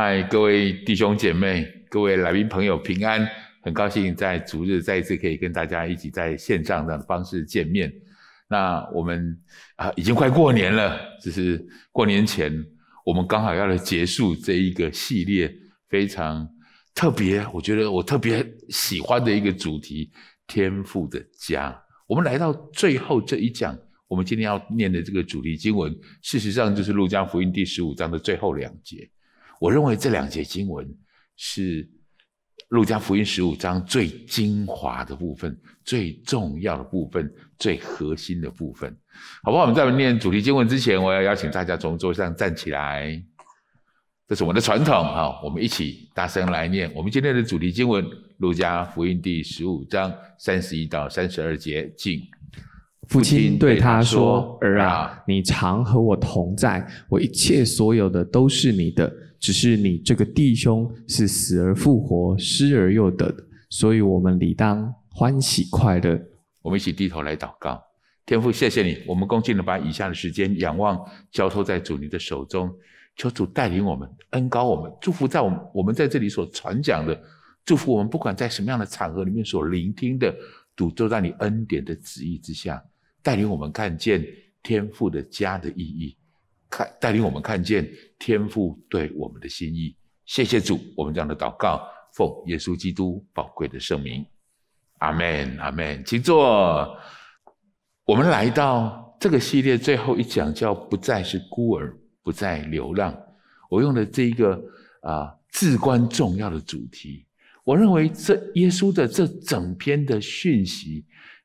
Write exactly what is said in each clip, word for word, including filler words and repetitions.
嗨，各位弟兄姐妹，各位来宾朋友平安，很高兴在主日再一次可以跟大家一起在线上的方式见面。那我们啊，已经快过年了，就是过年前我们刚好要来结束这一个系列非常特别，我觉得我特别喜欢的一个主题，天父的家。我们来到最后这一讲，我们今天要念的这个主题经文，事实上就是路加福音第十五章的最后两节。我认为这两节经文是路加福音十五章最精华的部分，最重要的部分，最核心的部分。好不好？我们在念主题经文之前，我要邀请大家从桌上站起来，这是我们的传统啊！我们一起大声来念我们今天的主题经文，路加福音第十五章三十一到三十二节。敬父亲对他说，儿啊，你常和我同在，我一切所有的都是你的，只是你这个弟兄是死而复活，失而又得的，所以我们理当欢喜快乐。我们一起低头来祷告。天父，谢谢你，我们恭敬的把以下的时间仰望交托在主你的手中，求主带领我们，恩膏我们，祝福在我们我们在这里所传讲的，祝福我们不管在什么样的场合里面所聆听的，都在你恩典的旨意之下，带领我们看见天父的家的意义，看带领我们看见天父对我们的心意。谢谢主，我们这样的祷告奉耶稣基督宝贵的圣名，阿们，阿们。请坐。我们来到这个系列最后一讲，叫不再是孤儿，不再流浪。我用的这一个啊至关重要的主题，我认为这耶稣的这整篇的讯息，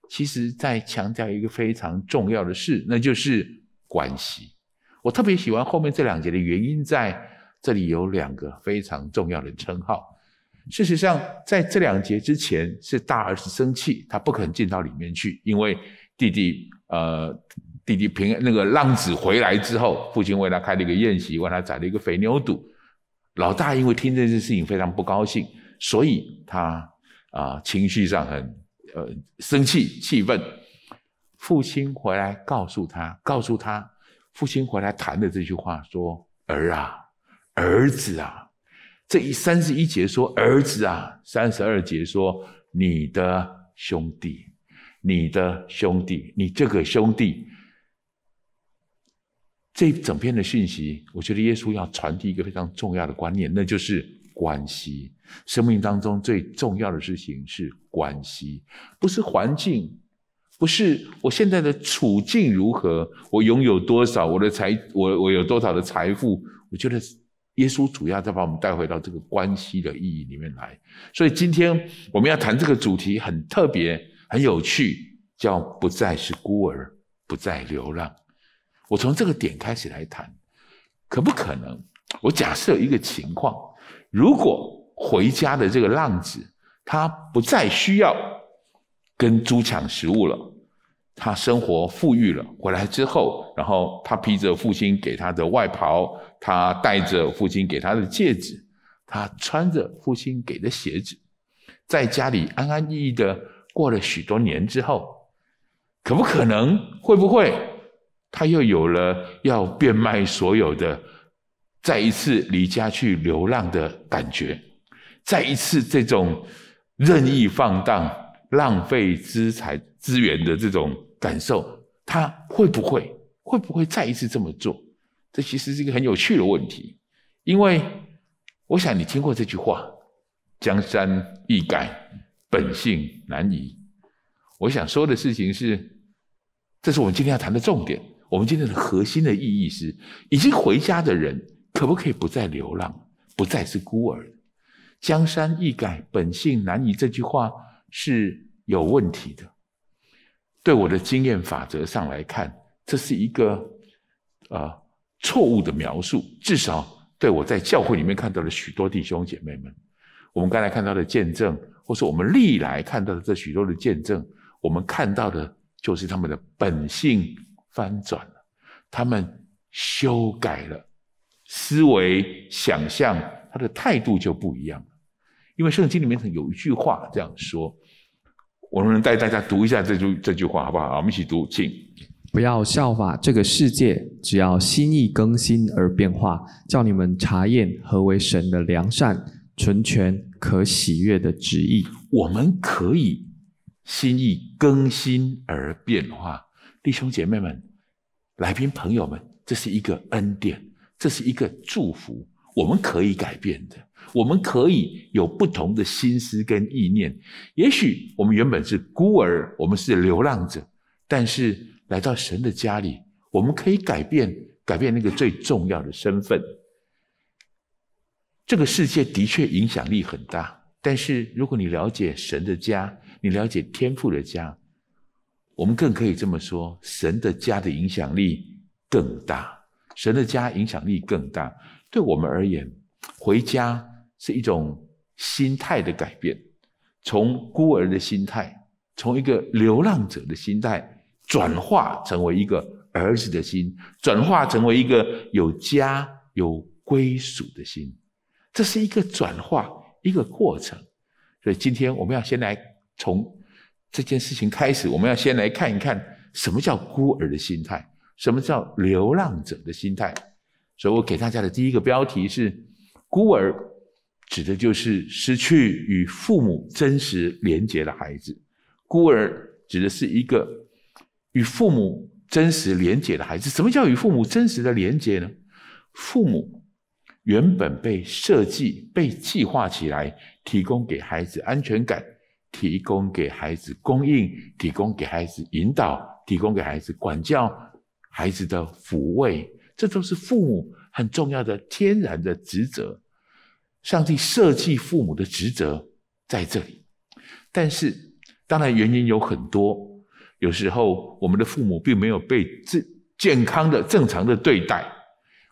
其实在强调一个非常重要的事，那就是关系。我特别喜欢后面这两节的原因在这里有两个非常重要的称号。事实上在这两节之前是大儿子生气，他不肯进到里面去，因为弟弟呃弟弟平那个浪子回来之后，父亲为他开了一个宴席，为他宰了一个肥牛肚。老大因为听这件事情非常不高兴，所以他啊、呃、情绪上很呃生气气愤。父亲回来告诉他告诉他父亲回来谈的这句话说，儿啊，儿子啊，这一三十一节说儿子啊，三十二节说你的兄弟，你的兄弟，你这个兄弟。这整篇的讯息，我觉得耶稣要传递一个非常重要的观念，那就是关系。生命当中最重要的事情是关系，不是环境，不是我现在的处境如何，我拥有多少，我的财，我我有多少的财富。我觉得耶稣主要再把我们带回到这个关系的意义里面来。所以今天我们要谈这个主题很特别，很有趣，叫不再是孤儿，不再流浪。我从这个点开始来谈，可不可能？我假设一个情况，如果回家的这个浪子，他不再需要跟猪抢食物了，他生活富裕了，回来之后，然后他披着父亲给他的外袍，他戴着父亲给他的戒指，他穿着父亲给的鞋子，在家里安安逸逸的过了许多年之后，可不可能，会不会他又有了要变卖所有的，再一次离家去流浪的感觉，再一次这种任意放荡浪费资财资源的这种感受，他会不会会不会再一次这么做？这其实是一个很有趣的问题，因为我想你听过这句话，江山易改，本性难移。我想说的事情是，这是我们今天要谈的重点，我们今天的核心的意义是，已经回家的人可不可以不再流浪，不再是孤儿？江山易改，本性难移这句话是有问题的。对我的经验法则上来看，这是一个呃错误的描述，至少对我在教会里面看到的许多弟兄姐妹们，我们刚才看到的见证，或是我们历来看到的这许多的见证，我们看到的就是他们的本性翻转了，他们修改了思维想象，他的态度就不一样了。因为圣经里面有一句话这样说，我们带大家读一下这句这句话好不好？我们一起读，请不要效法这个世界，只要心意更新而变化，叫你们查验何为神的良善、纯全、可喜悦的旨意。我们可以心意更新而变化。弟兄姐妹们，来宾朋友们，这是一个恩典，这是一个祝福，我们可以改变的，我们可以有不同的心思跟意念。也许我们原本是孤儿，我们是流浪者，但是来到神的家里，我们可以改变，改变那个最重要的身份。这个世界的确影响力很大，但是如果你了解神的家，你了解天父的家，我们更可以这么说，神的家的影响力更大，神的家影响力更大。对我们而言，回家是一种心态的改变，从孤儿的心态，从一个流浪者的心态，转化成为一个儿子的心，转化成为一个有家有归属的心，这是一个转化，一个过程。所以今天我们要先来从这件事情开始，我们要先来看一看什么叫孤儿的心态，什么叫流浪者的心态。所以我给大家的第一个标题是，孤儿指的就是失去与父母真实连结的孩子。孤儿指的是一个与父母真实连结的孩子。什么叫与父母真实的连结呢？父母原本被设计、被计划起来，提供给孩子安全感，提供给孩子供应，提供给孩子引导，提供给孩子管教，孩子的抚慰，这都是父母很重要的天然的职责。上帝设计父母的职责在这里。但是当然原因有很多，有时候我们的父母并没有被健康的正常的对待，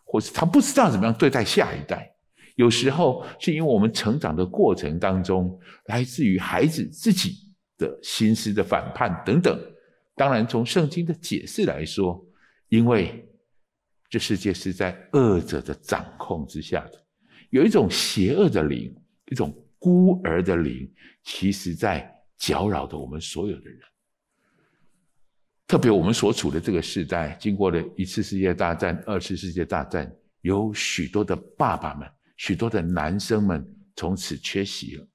或是他不知道怎么样对待下一代。有时候是因为我们成长的过程当中，来自于孩子自己的心思的反叛等等。当然从圣经的解释来说，因为这世界是在恶者的掌控之下的，有一种邪恶的灵，一种孤儿的灵，其实在搅扰着我们所有的人。特别我们所处的这个时代，经过了一次世界大战、二次世界大战，有许多的爸爸们、许多的男生们从此缺席了。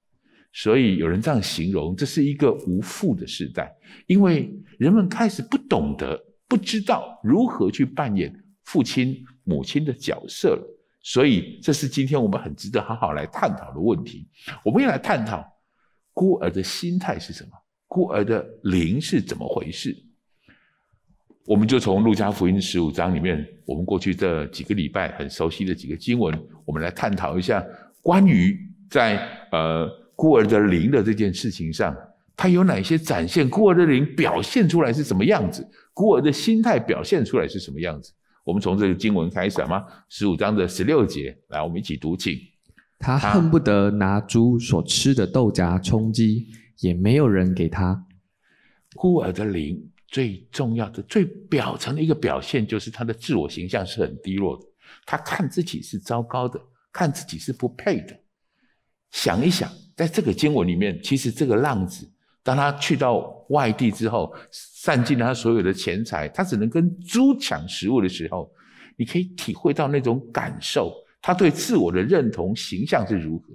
所以有人这样形容，这是一个无父的时代，因为人们开始不懂得、不知道如何去扮演父亲、母亲的角色了。所以这是今天我们很值得好好来探讨的问题。我们要来探讨孤儿的心态是什么，孤儿的灵是怎么回事。我们就从路加福音十五章里面，我们过去这几个礼拜很熟悉的几个经文，我们来探讨一下关于在呃孤儿的灵的这件事情上，它有哪些展现，孤儿的灵表现出来是什么样子，孤儿的心态表现出来是什么样子。我们从这个经文开始好吗？十五章的十六节，来我们一起读请。他恨不得拿猪所吃的豆荚充饥，也没有人给他。孤儿的灵最重要的、最表层的一个表现，就是他的自我形象是很低落的，他看自己是糟糕的，看自己是不配的。想一想，在这个经文里面，其实这个浪子当他去到外地之后，散尽了他所有的钱财，他只能跟猪抢食物的时候，你可以体会到那种感受，他对自我的认同形象是如何。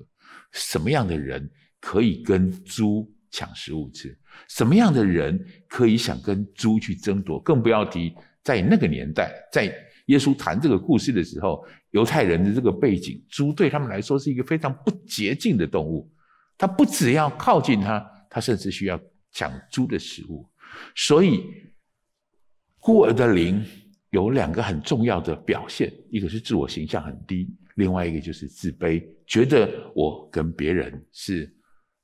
什么样的人可以跟猪抢食物吃？什么样的人可以想跟猪去争夺？更不要提在那个年代，在耶稣谈这个故事的时候，犹太人的这个背景，猪对他们来说是一个非常不洁净的动物，他不只要靠近他，他甚至需要抢猪的食物。所以孤儿的灵有两个很重要的表现，一个是自我形象很低，另外一个就是自卑，觉得我跟别人是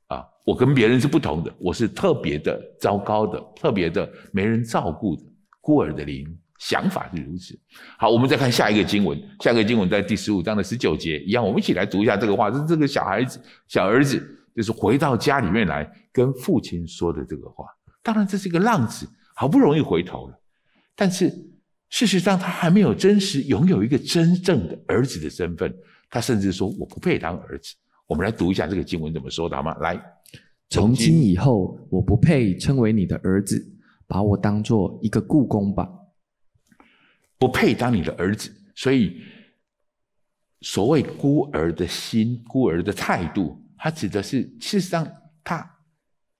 啊，我跟别人是不同的，我是特别的糟糕的，特别的没人照顾的。孤儿的灵想法是如此。好，我们再看下一个经文，下一个经文在第十五章的十九节一样，我们一起来读一下这个话，这是这个小孩子小儿子就是回到家里面来跟父亲说的这个话。当然这是一个浪子，好不容易回头了，但是事实上他还没有真实拥有一个真正的儿子的身份，他甚至说我不配当儿子。我们来读一下这个经文怎么说的好吗？来，从今以后我不配称为你的儿子，把我当作一个雇工吧，不配当你的儿子。所以所谓孤儿的心，孤儿的态度，他指的是事实上他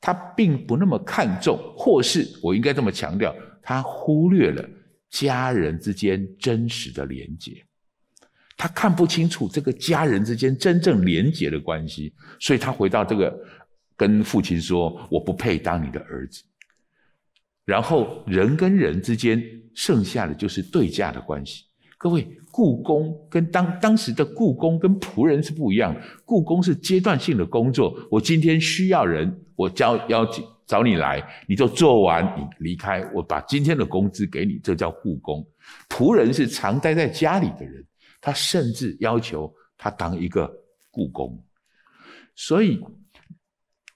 他并不那么看重，或是我应该这么强调，他忽略了家人之间真实的连结，他看不清楚这个家人之间真正连结的关系，所以他回到这个跟父亲说，我不配当你的儿子。然后人跟人之间剩下的就是对价的关系。各位，雇工跟当当时的雇工跟仆人是不一样，雇工是阶段性的工作，我今天需要人，我叫要找你来，你就做完你离开，我把今天的工资给你，这叫雇工。仆人是常待在家里的人，他甚至要求他当一个雇工。所以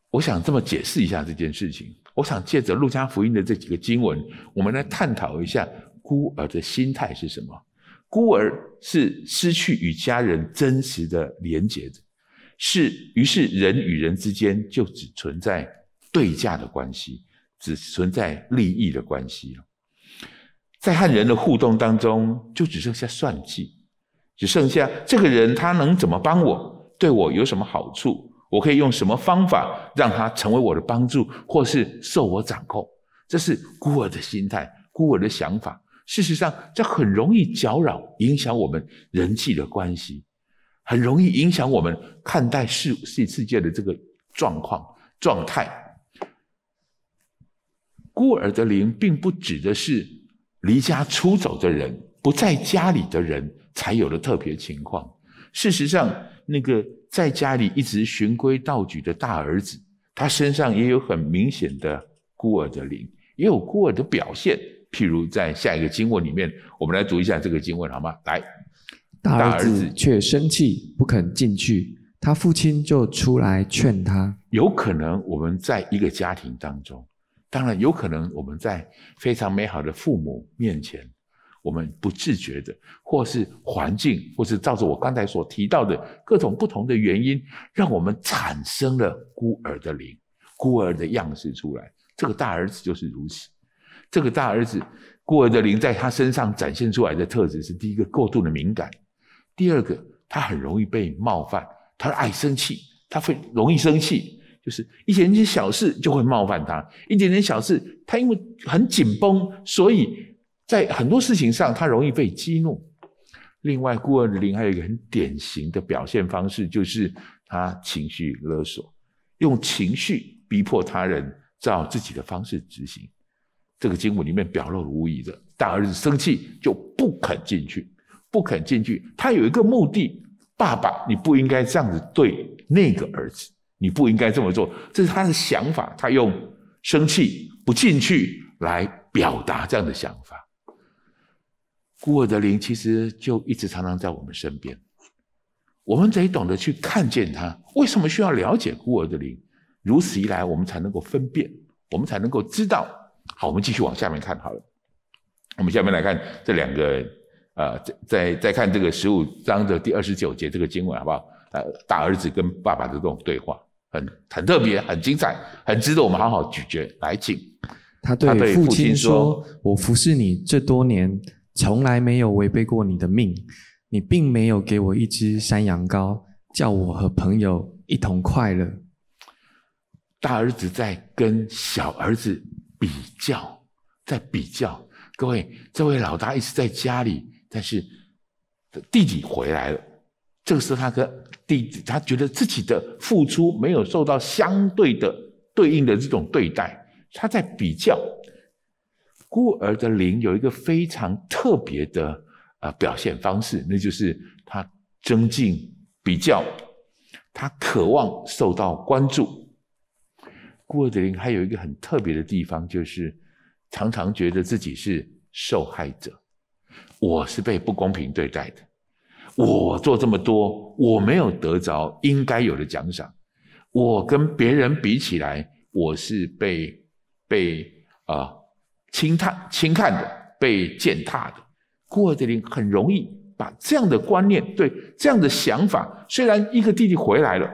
我想这么解释一下这件事情，我想借着路加福音的这几个经文，我们来探讨一下孤儿的心态是什么。孤儿是失去与家人真实的连结的，是于是人与人之间就只存在对价的关系，只存在利益的关系，在和人的互动当中就只剩下算计，只剩下这个人他能怎么帮我，对我有什么好处，我可以用什么方法让他成为我的帮助，或是受我掌控。这是孤儿的心态，孤儿的想法。事实上这很容易搅扰影响我们人际的关系，很容易影响我们看待世世界的这个状况状态。孤儿的灵并不指的是离家出走的人，不在家里的人才有的特别情况。事实上那个在家里一直循规蹈矩的大儿子，他身上也有很明显的孤儿的灵，也有孤儿的表现。譬如在下一个经文里面，我们来读一下这个经文好吗？来，大儿子却生气不肯进去，他父亲就出来劝他。有可能我们在一个家庭当中，当然有可能我们在非常美好的父母面前，我们不自觉的，或是环境，或是照着我刚才所提到的各种不同的原因，让我们产生了孤儿的灵，孤儿的样式出来。这个大儿子就是如此。这个大儿子孤儿的灵在他身上展现出来的特质是：第一个，过度的敏感；第二个，他很容易被冒犯，他爱生气，他会容易生气，就是一点点小事就会冒犯他，一点点小事，他因为很紧绷，所以在很多事情上他容易被激怒。另外，孤儿的灵还有一个很典型的表现方式，就是他情绪勒索，用情绪逼迫他人照自己的方式执行。这个经文里面表露无遗的，大儿子生气就不肯进去，不肯进去，他有一个目的，爸爸你不应该这样子对那个儿子，你不应该这么做，这是他的想法，他用生气不进去来表达这样的想法。孤儿的灵其实就一直常常在我们身边，我们得懂得去看见它。为什么需要了解孤儿的灵？如此一来，我们才能够分辨，我们才能够知道。好，我们继续往下面看好了。我们下面来看这两个，呃，再再看这个十五章的第二十九节这个经文，好不好？呃，大儿子跟爸爸的这种对话，很很特别，很精彩，很值得我们好好咀嚼。来，请他对父亲说：“我服侍你这多年。”从来没有违背过你的命，你并没有给我一只山羊羔，叫我和朋友一同快乐。大儿子在跟小儿子比较，在比较。各位，这位老大一直在家里，但是弟弟回来了，这个时候他跟弟弟，他觉得自己的付出没有受到相对的对应的这种对待，他在比较。孤儿的灵有一个非常特别的呃表现方式，那就是他增进比较，他渴望受到关注。孤儿的灵还有一个很特别的地方，就是常常觉得自己是受害者，我是被不公平对待的，我做这么多，我没有得着应该有的奖赏，我跟别人比起来，我是被被啊。呃轻看轻看的，被践踏的。孤儿的灵很容易把这样的观念，对这样的想法，虽然一个弟弟回来了，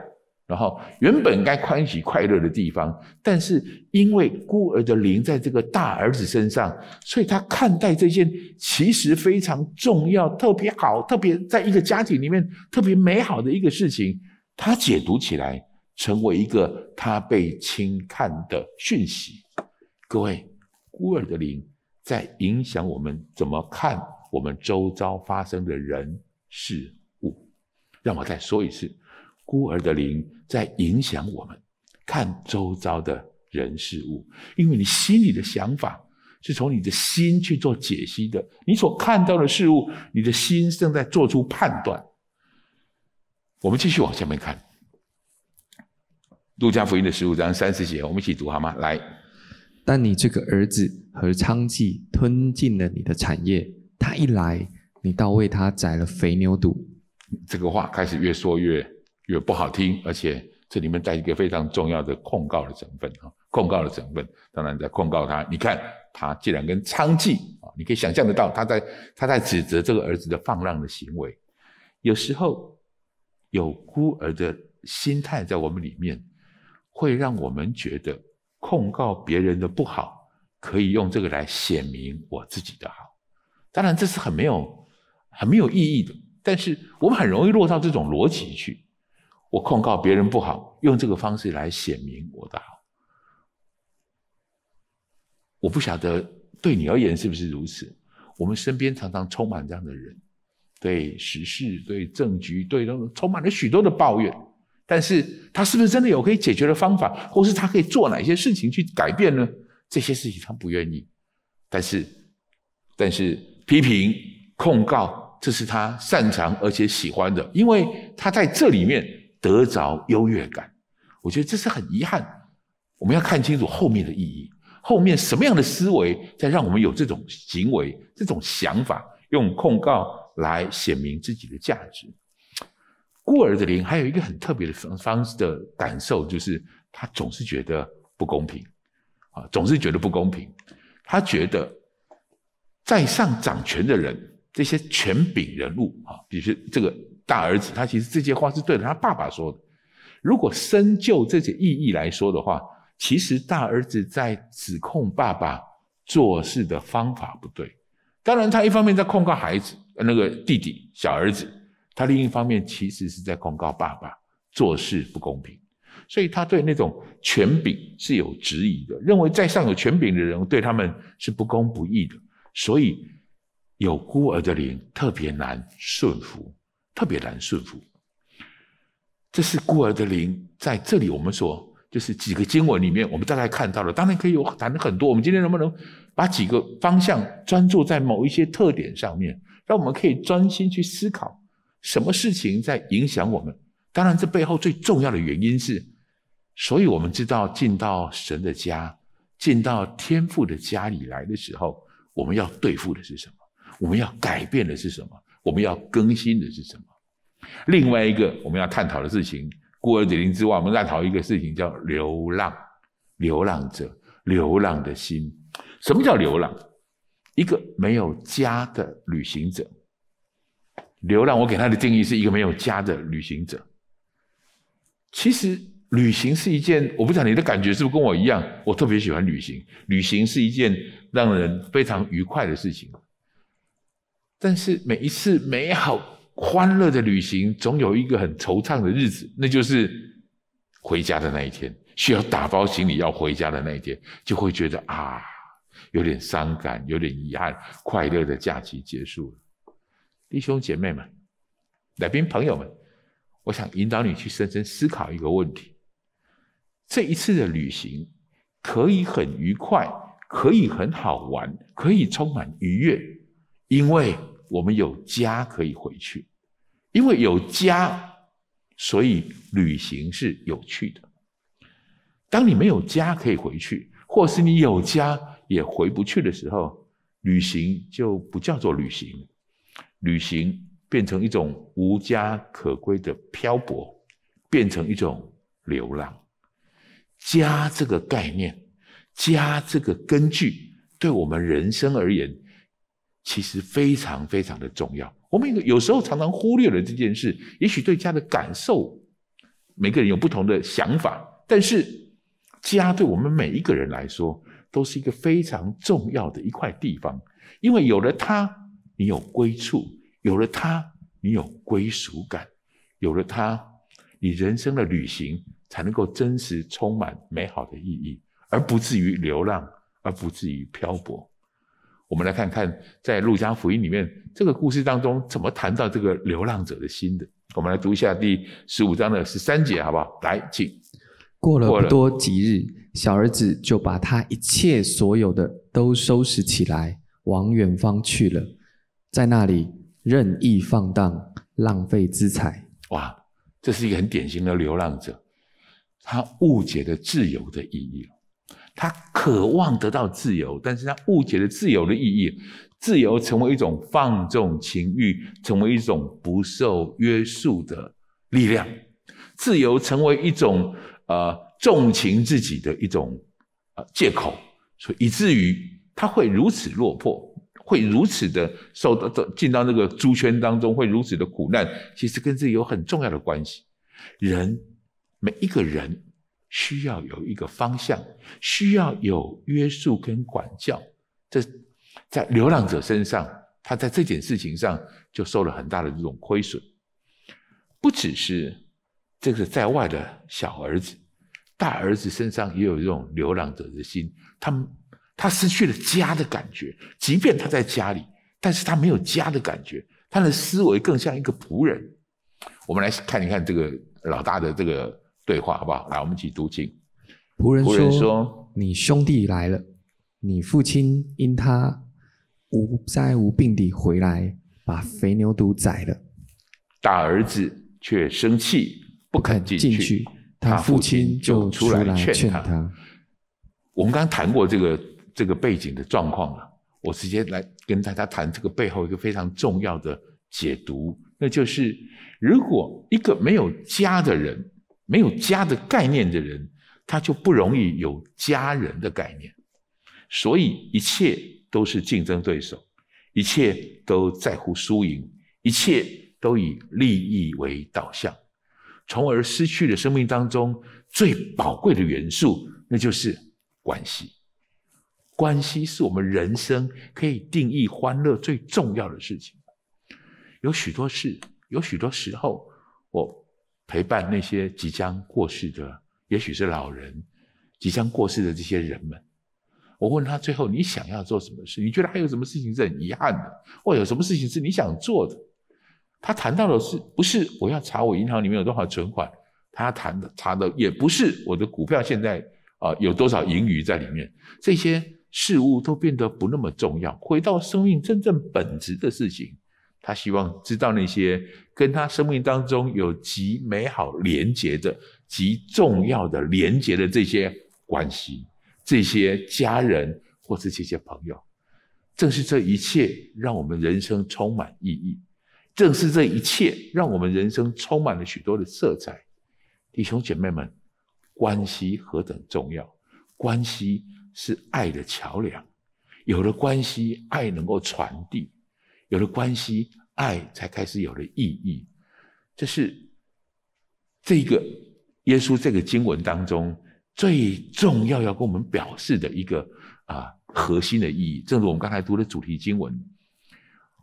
然后原本该欢喜快乐的地方，但是因为孤儿的灵在这个大儿子身上，所以他看待这件其实非常重要、特别好、特别在一个家庭里面特别美好的一个事情，他解读起来成为一个他被轻看的讯息。各位，孤儿的灵在影响我们怎么看我们周遭发生的人事物。让我再说一次，孤儿的灵在影响我们看周遭的人事物，因为你心里的想法是从你的心去做解析的，你所看到的事物，你的心正在做出判断。我们继续往下面看，路加福音的十五章三十节，我们一起读好吗？来，但你这个儿子和娼妓吞进了你的产业，他一来，你倒为他宰了肥牛犊。这个话开始越说越越不好听，而且这里面带一个非常重要的控告的成分，控告的成分，当然在控告他。你看他既然跟娼妓，你可以想象得到，他在他在指责这个儿子的放浪的行为。有时候有孤儿的心态在我们里面，会让我们觉得控告别人的不好，可以用这个来显明我自己的好。当然这是很没有很没有意义的，但是我们很容易落到这种逻辑去，我控告别人不好，用这个方式来显明我的好。我不晓得对你而言是不是如此，我们身边常常充满这样的人，对时事、对政局、对充满了许多的抱怨，但是他是不是真的有可以解决的方法，或是他可以做哪些事情去改变呢？这些事情他不愿意，但是但是批评、控告，这是他擅长而且喜欢的，因为他在这里面得着优越感。我觉得这是很遗憾，我们要看清楚后面的意义，后面什么样的思维在让我们有这种行为、这种想法，用控告来显明自己的价值。孤儿的灵还有一个很特别的方式的感受，就是他总是觉得不公平，总是觉得不公平。他觉得在上掌权的人，这些权柄人物，比如这个大儿子，他其实这些话是对着他爸爸说的。如果深究这些意义来说的话，其实大儿子在指控爸爸做事的方法不对。当然他一方面在控告孩子，那个弟弟小儿子，他另一方面其实是在控告爸爸做事不公平。所以他对那种权柄是有质疑的，认为在上有权柄的人对他们是不公不义的。所以有孤儿的灵特别难顺服，特别难顺服。这是孤儿的灵在这里我们说，就是几个经文里面我们大概看到了，当然可以有谈很多，我们今天能不能把几个方向专注在某一些特点上面，让我们可以专心去思考什么事情在影响我们。当然这背后最重要的原因是，所以我们知道进到神的家，进到天父的家里来的时候，我们要对付的是什么？我们要改变的是什么？我们要更新的是什么？另外一个我们要探讨的事情，孤儿的灵之外，我们探讨一个事情叫流浪，流浪者，流浪的心。什么叫流浪？一个没有家的旅行者。流浪我给他的定义是一个没有家的旅行者。其实旅行是一件，我不知道你的感觉是不是跟我一样，我特别喜欢旅行，旅行是一件让人非常愉快的事情。但是每一次美好欢乐的旅行，总有一个很惆怅的日子，那就是回家的那一天，需要打包行李要回家的那一天，就会觉得啊，有点伤感，有点遗憾，快乐的假期结束了。弟兄姐妹们，来宾朋友们，我想引导你去深深思考一个问题，这一次的旅行可以很愉快，可以很好玩，可以充满愉悦，因为我们有家可以回去，因为有家，所以旅行是有趣的。当你没有家可以回去，或是你有家也回不去的时候，旅行就不叫做旅行，旅行变成一种无家可归的漂泊，变成一种流浪。家这个概念，家这个根据，对我们人生而言其实非常非常的重要。我们有时候常常忽略了这件事，也许对家的感受每个人有不同的想法，但是家对我们每一个人来说都是一个非常重要的一块地方，因为有了它你有归处，有了它你有归属感，有了它你人生的旅行才能够真实充满美好的意义，而不至于流浪，而不至于漂泊。我们来看看在路加福音里面这个故事当中怎么谈到这个流浪者的心的。我们来读一下第十五章的十三节好不好？来，请。过了不多几日，小儿子就把他一切所有的都收拾起来，往远方去了，在那里任意放荡，浪费资财。哇，这是一个很典型的流浪者，他误解了自由的意义，他渴望得到自由，但是他误解了自由的意义，自由成为一种放纵情欲，成为一种不受约束的力量，自由成为一种呃纵情自己的一种呃借口，所以以至于他会如此落魄，会如此的受到进到那个猪圈当中，会如此的苦难，其实跟自己有很重要的关系。人每一个人需要有一个方向，需要有约束跟管教，这在流浪者身上他在这件事情上就受了很大的这种亏损。不只是这个在外的小儿子，大儿子身上也有这种流浪者的心，他他失去了家的感觉，即便他在家里，但是他没有家的感觉，他的思维更像一个仆人。我们来看一看这个老大的这个对话好不好？来，我们一起读经。仆人 说, 仆人说你兄弟来了，你父亲因他无灾无病地回来，把肥牛犊宰了。大儿子却生气不肯进 去, 进去他父亲就出来劝 他, 他我们 刚, 刚谈过这个这个背景的状况了，我直接来跟大家谈这个背后一个非常重要的解读，那就是如果一个没有家的人，没有家的概念的人，他就不容易有家人的概念，所以一切都是竞争对手，一切都在乎输赢，一切都以利益为导向，从而失去了生命当中最宝贵的元素，那就是关系。关系是我们人生可以定义欢乐最重要的事情。有许多事，有许多时候，我陪伴那些即将过世的，也许是老人，即将过世的这些人们，我问他最后你想要做什么事？你觉得还有什么事情是很遗憾的？或有什么事情是你想做的？他谈到的是不是我要查我银行里面有多少存款？他谈的查的也不是我的股票现在啊、呃、有多少盈余在里面？这些事物都变得不那么重要，回到生命真正本质的事情。他希望知道那些跟他生命当中有极美好连结的、极重要的连结的这些关系、这些家人或是这些朋友。正是这一切让我们人生充满意义，正是这一切让我们人生充满了许多的色彩。弟兄姐妹们，关系何等重要，关系是爱的桥梁，有了关系爱能够传递，有了关系爱才开始有了意义。这是这个耶稣这个经文当中最重要要跟我们表示的一个啊核心的意义，正如我们刚才读的主题经文，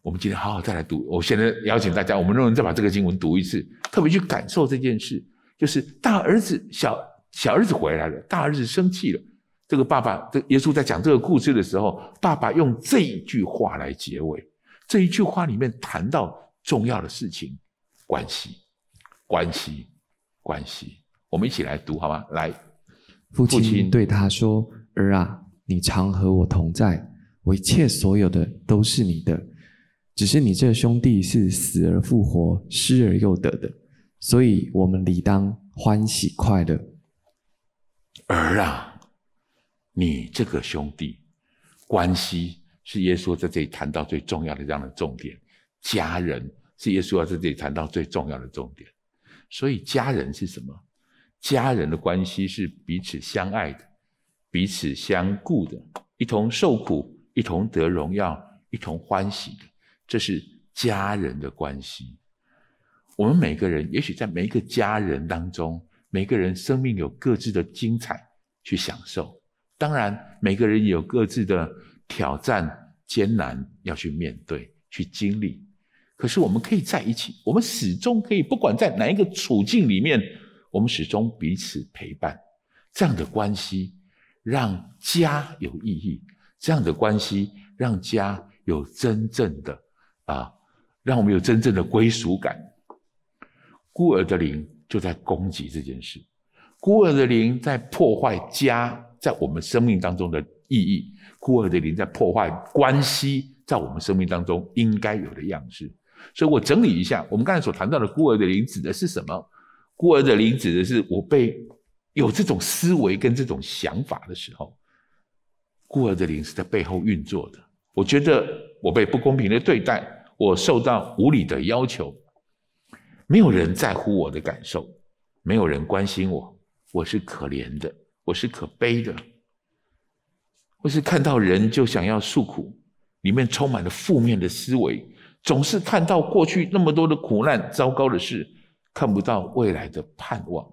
我们今天好好再来读。我现在邀请大家，我们能不能再把这个经文读一次，特别去感受这件事，就是大儿子小小儿子回来了，大儿子生气了。这个爸爸，耶稣在讲这个故事的时候，爸爸用这一句话来结尾，这一句话里面谈到重要的事情，关系，关系，关系。我们一起来读好吗？来，父亲对他说：“儿啊，你常和我同在，我一切所有的都是你的。只是你这兄弟是死而复活、失而又得的，所以我们理当欢喜快乐。”儿啊，你这个兄弟，关系是耶稣在这里谈到最重要的这样的重点，家人是耶稣要在这里谈到最重要的重点。所以家人是什么？家人的关系是彼此相爱的，彼此相顾的，一同受苦，一同得荣耀，一同欢喜的，这是家人的关系。我们每个人也许在每一个家人当中，每个人生命有各自的精彩去享受，当然每个人也有各自的挑战艰难要去面对去经历，可是我们可以在一起，我们始终可以不管在哪一个处境里面，我们始终彼此陪伴，这样的关系让家有意义，这样的关系让家有真正的啊，让我们有真正的归属感。孤儿的灵就在攻击这件事，孤儿的灵在破坏家在我们生命当中的意义，孤儿的灵在破坏关系在我们生命当中应该有的样式。所以我整理一下，我们刚才所谈到的孤儿的灵指的是什么？孤儿的灵指的是我被有这种思维跟这种想法的时候，孤儿的灵是在背后运作的。我觉得我被不公平的对待，我受到无理的要求，没有人在乎我的感受，没有人关心我，我是可怜的，我是可悲的，或是看到人就想要诉苦，里面充满了负面的思维，总是看到过去那么多的苦难糟糕的事，看不到未来的盼望。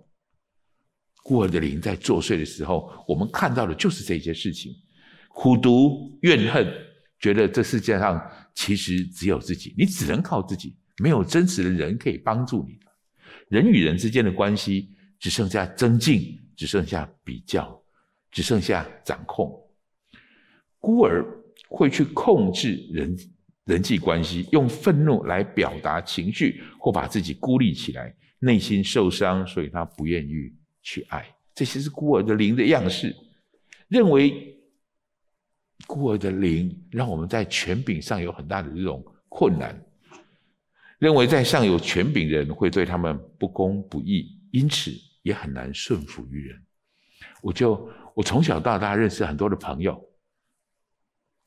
孤儿的灵在作祟的时候，我们看到的就是这些事情，苦毒怨恨，觉得这世界上其实只有自己，你只能靠自己，没有真实的人可以帮助你，人与人之间的关系只剩下增进，只剩下比较，只剩下掌控。孤儿会去控制人人际关系，用愤怒来表达情绪，或把自己孤立起来，内心受伤，所以他不愿意去爱。这些是孤儿的灵的样式。认为孤儿的灵让我们在权柄上有很大的这种困难，认为在上有权柄的人会对他们不公不义，因此也很难顺服于人。我就我从小到大认识很多的朋友，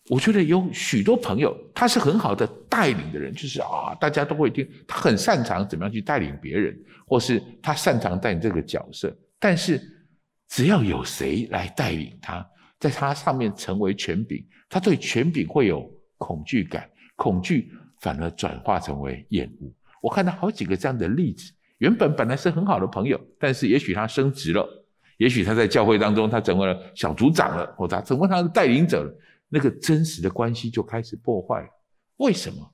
我觉得有许多朋友他是很好的带领的人，就是啊，大家都会听他很擅长怎么样去带领别人，或是他擅长带领这个角色，但是只要有谁来带领他，在他上面成为权柄，他对权柄会有恐惧感，恐惧反而转化成为厌恶。我看到好几个这样的例子，原本本来是很好的朋友，但是也许他升职了，也许他在教会当中他成为了小组长了，或者他成为他的带领者了，那个真实的关系就开始破坏了。为什么？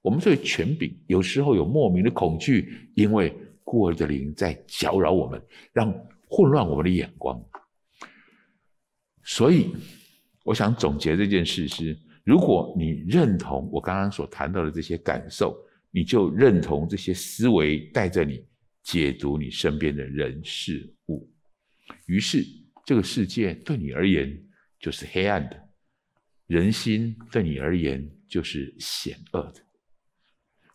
我们对权柄有时候有莫名的恐惧，因为孤儿的灵在搅扰我们，让混乱我们的眼光。所以我想总结这件事是，如果你认同我刚刚所谈到的这些感受，你就认同这些思维带着你解读你身边的人事物，于是这个世界对你而言就是黑暗的，人心对你而言就是险恶的。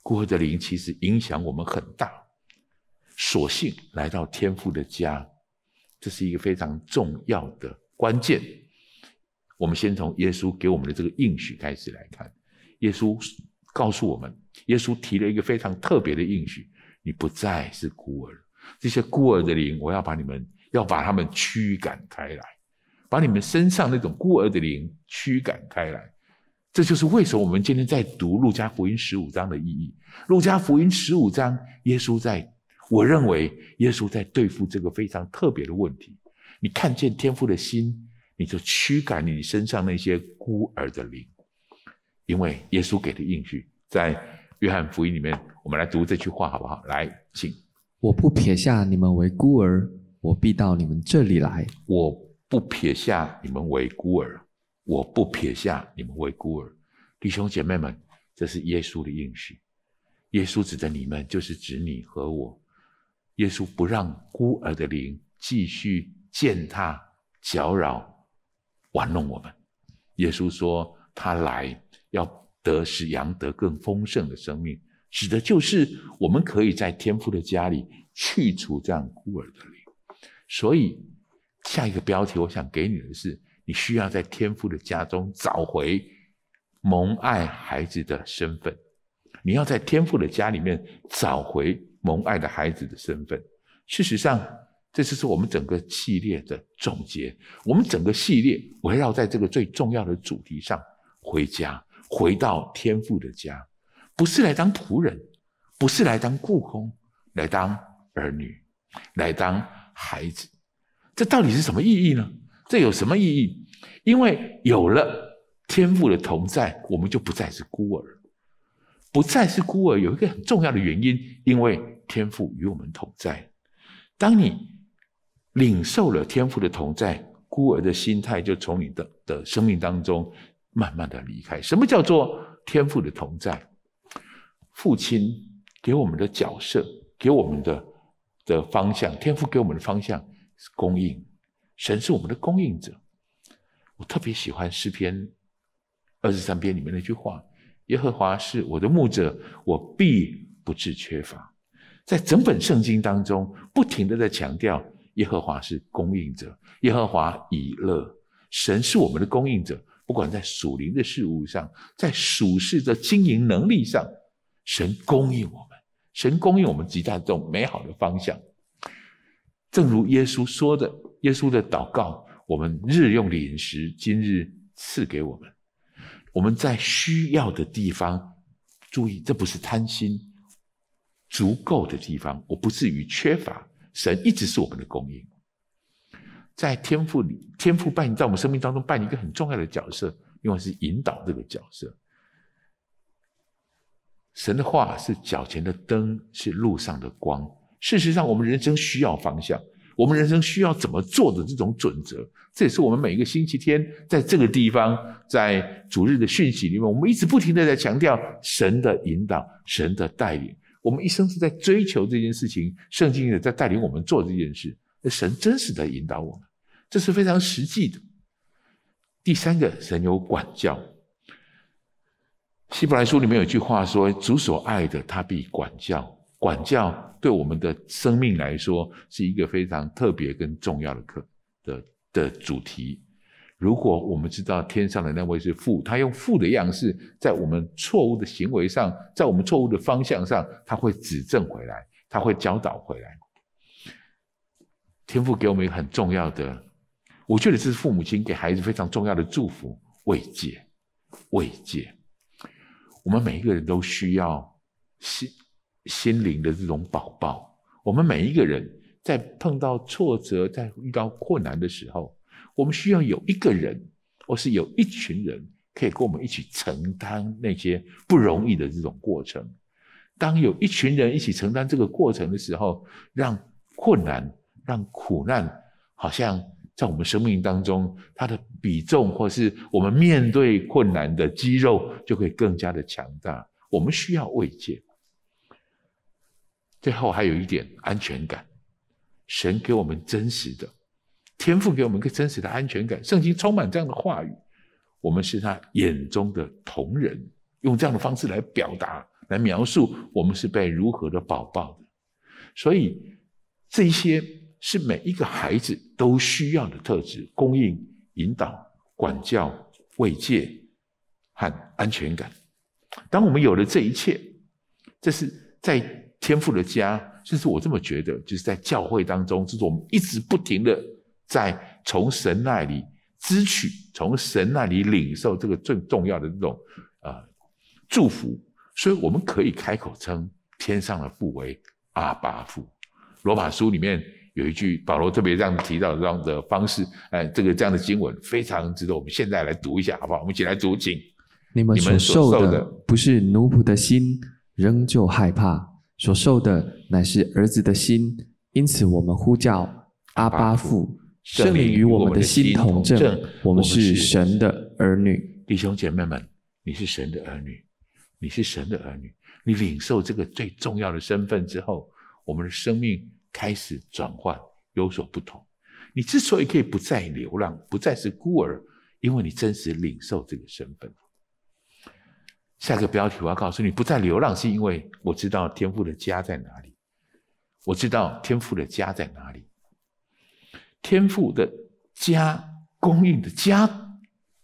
孤儿的灵其实影响我们很大，索性来到天父的家，这是一个非常重要的关键。我们先从耶稣给我们的这个应许开始来看，耶稣告诉我们，耶稣提了一个非常特别的应许，你不再是孤儿，这些孤儿的灵我要把你们要把他们驱赶开来，把你们身上那种孤儿的灵驱赶开来。这就是为什么我们今天在读路加福音十五章的意义。路加福音十五章，耶稣在我认为耶稣在对付这个非常特别的问题，你看见天父的心，你就驱赶你身上那些孤儿的灵。因为耶稣给的应许在约翰福音里面，我们来读这句话好不好？来，请。我不撇下你们为孤儿，我必到你们这里来。我不撇下你们为孤儿，我不撇下你们为孤儿。弟兄姐妹们，这是耶稣的应许。耶稣指的你们就是指你和我。耶稣不让孤儿的灵继续践踏、搅扰、玩弄我们。耶稣说他来要得使羊得更丰盛的生命，指的就是我们可以在天父的家里去除这样孤儿的灵。所以下一个标题我想给你的是，你需要在天父的家中找回蒙爱孩子的身份。你要在天父的家里面找回蒙爱的孩子的身份。事实上这就是我们整个系列的总结，我们整个系列围绕在这个最重要的主题上，回家，回到天父的家，不是来当仆人，不是来当雇工，来当儿女，来当孩子。这到底是什么意义呢？这有什么意义？因为有了天父的同在，我们就不再是孤儿。不再是孤儿有一个很重要的原因，因为天父与我们同在。当你领受了天父的同在，孤儿的心态就从你 的, 的生命当中慢慢的离开。什么叫做天父的同在？父亲给我们的角色，给我们 的, 的方向，天父给我们的方向是供应，神是我们的供应者。我特别喜欢诗篇二十三篇里面那句话，耶和华是我的牧者，我必不致缺乏。在整本圣经当中不停地在强调耶和华是供应者，耶和华以勒，神是我们的供应者。不管在属灵的事物上，在属世的经营能力上，神供应我们，神供应我们极大这种美好的方向。正如耶稣说的，耶稣的祷告，我们日用的饮食今日赐给我们。我们在需要的地方，注意，这不是贪心，足够的地方，我不至于缺乏。神一直是我们的供应。在天父里，天父扮演在我们生命当中扮演一个很重要的角色，因为是引导这个角色。神的话是脚前的灯，是路上的光。事实上，我们人生需要方向，我们人生需要怎么做的这种准则，这也是我们每一个星期天在这个地方，在主日的讯息里面，我们一直不停地在强调神的引导，神的带领。我们一生是在追求这件事情，圣经也在带领我们做这件事，神真实的引导我们，这是非常实际的。第三个，神有管教。希伯来书里面有一句话说，主所爱的他必管教。管教对我们的生命来说是一个非常特别跟重要的课 的, 的主题。如果我们知道天上的那位是父，他用父的样式在我们错误的行为上，在我们错误的方向上，他会指正回来，他会教导回来。天父给我们一个很重要的，我觉得这是父母亲给孩子非常重要的祝福，慰藉。慰藉我们每一个人都需要心心灵的这种宝宝。我们每一个人在碰到挫折，在遇到困难的时候，我们需要有一个人或是有一群人可以跟我们一起承担那些不容易的这种过程。当有一群人一起承担这个过程的时候，让困难，让苦难好像在我们生命当中它的比重，或是我们面对困难的肌肉就会更加的强大。我们需要慰藉。最后还有一点，安全感。神给我们真实的，天父给我们一个真实的安全感。圣经充满这样的话语，我们是他眼中的瞳人，用这样的方式来表达，来描述我们是被如何的宝宝的。所以这些是每一个孩子都需要的特质：供应、引导、管教、慰藉和安全感。当我们有了这一切，这是在天父的家，甚至我这么觉得，就是在教会当中，这是我们一直不停的在从神那里支取，从神那里领受这个最重要的这种、呃、祝福。所以我们可以开口称天上的父为阿爸父。罗马书里面有一句保罗特别这样提到这样的方式、哎、这个这样的经文非常值得我们现在来读一下，好不好？我们一起来读，请。你们所受的不是奴仆的心，仍旧害怕，所受的乃是儿子的心，因此我们呼叫阿爸父，圣灵与我们的心同证，我们是神的儿女。弟兄姐妹们，你是神的儿女，你是神的儿女。你领受这个最重要的身份之后，我们的生命开始转换，有所不同。你之所以可以不再流浪，不再是孤儿，因为你真实领受这个身份。下个标题我要告诉你，不再流浪是因为我知道天父的家在哪里。我知道天父的家在哪里。天父的家供应的家，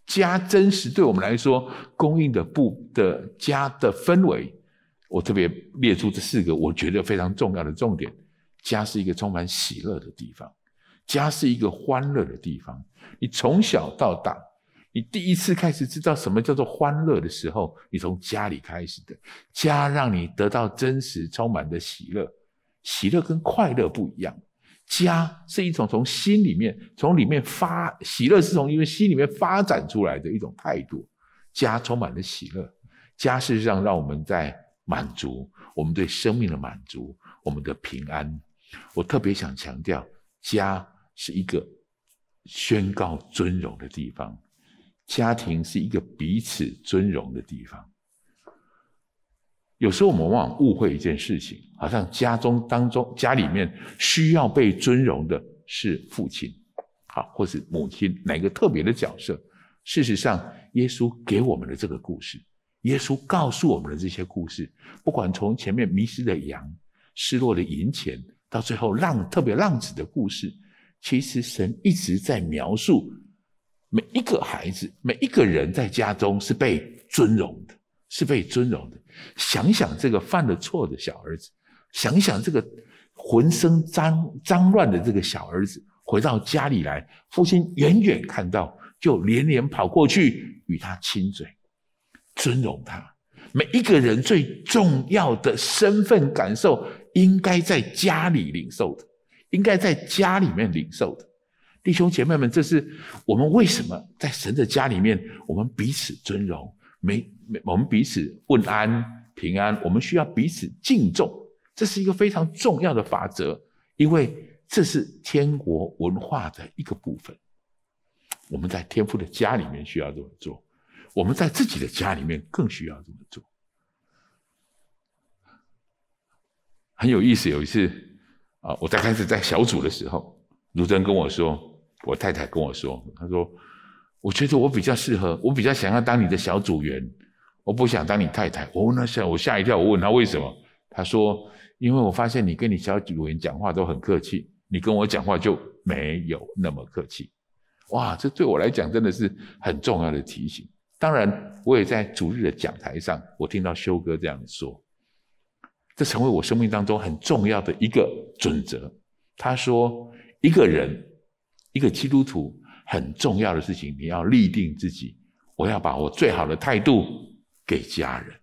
家真实对我们来说供应的不的家的氛围，我特别列出这四个我觉得非常重要的重点。家是一个充满喜乐的地方，家是一个欢乐的地方。你从小到大，你第一次开始知道什么叫做欢乐的时候，你从家里开始的。家让你得到真实充满的喜乐，喜乐跟快乐不一样。家是一种从心里面从里面发喜乐，是从因为心里面发展出来的一种态度。家充满了喜乐，家事实上让我们在满足我们对生命的满足，我们的平安。我特别想强调，家是一个宣告尊荣的地方，家庭是一个彼此尊荣的地方。有时候我们往往误会一件事情，好像家中当中家里面需要被尊荣的是父亲，好，或是母亲，哪个特别的角色。事实上耶稣给我们的这个故事，耶稣告诉我们的这些故事，不管从前面迷失的羊、失落的银钱，到最后浪特别浪子的故事，其实神一直在描述每一个孩子、每一个人在家中是被尊荣的，是被尊荣的。想想这个犯了错的小儿子，想想这个浑身脏脏乱的这个小儿子，回到家里来，父亲远远看到就连连跑过去与他亲嘴，尊荣他。每一个人最重要的身份感受，应该在家里领受的，应该在家里面领受的。弟兄姐妹们，这是我们为什么在神的家里面，我们彼此尊荣，没我们彼此问安平安，我们需要彼此敬重，这是一个非常重要的法则，因为这是天国文化的一个部分。我们在天父的家里面需要这么做，我们在自己的家里面更需要这么做。很有意思，有一次啊，我在开始在小组的时候，如真跟我说，我太太跟我说，她说我觉得我比较适合，我比较想要当你的小组员，我不想当你太太。我问她下，我吓一跳，我问她为什么，她说因为我发现你跟你小组员讲话都很客气，你跟我讲话就没有那么客气。哇，这对我来讲真的是很重要的提醒。当然我也在主日的讲台上，我听到修哥这样说，这成为我生命当中很重要的一个准则。他说一个人，一个基督徒很重要的事情，你要立定自己，我要把我最好的态度给家人。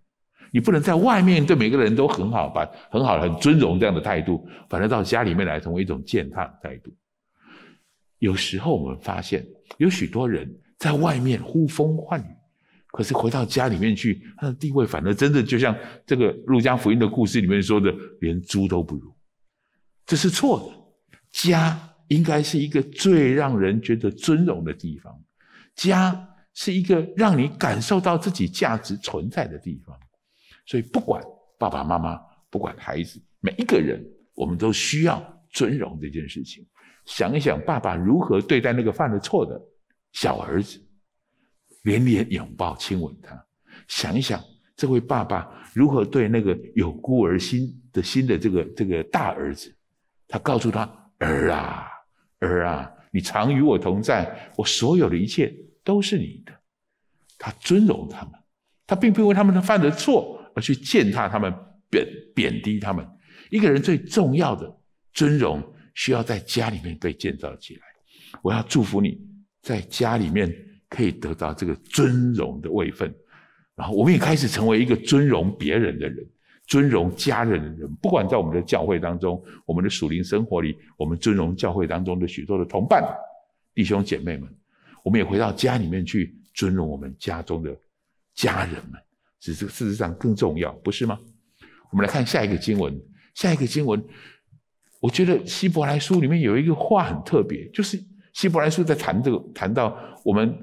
你不能在外面对每个人都很好，把很好很尊荣这样的态度，反正到家里面来成为一种践踏的态度。有时候我们发现有许多人在外面呼风唤雨，可是回到家里面去，他的地位反而真的就像这个路加福音的故事里面说的，连猪都不如。这是错的。家应该是一个最让人觉得尊荣的地方，家是一个让你感受到自己价值存在的地方。所以不管爸爸妈妈，不管孩子，每一个人我们都需要尊荣这件事情。想一想爸爸如何对待那个犯了错的小儿子，连连拥抱亲吻他。想一想这位爸爸如何对那个有孤儿心的心的这个这个大儿子，他告诉他，儿啊儿啊，你常与我同在，我所有的一切都是你的。他尊荣他们，他并不因为他们犯了错而去践踏他们、贬贬低他们。一个人最重要的尊荣需要在家里面被建造起来。我要祝福你在家里面可以得到这个尊荣的位分，然后我们也开始成为一个尊荣别人的人，尊荣家人的人。不管在我们的教会当中，我们的属灵生活里，我们尊荣教会当中的许多的同伴弟兄姐妹们，我们也回到家里面去尊荣我们家中的家人们，只是事实上更重要，不是吗？我们来看下一个经文。下一个经文我觉得希伯来书里面有一个话很特别，就是希伯来书在谈这个，谈到我们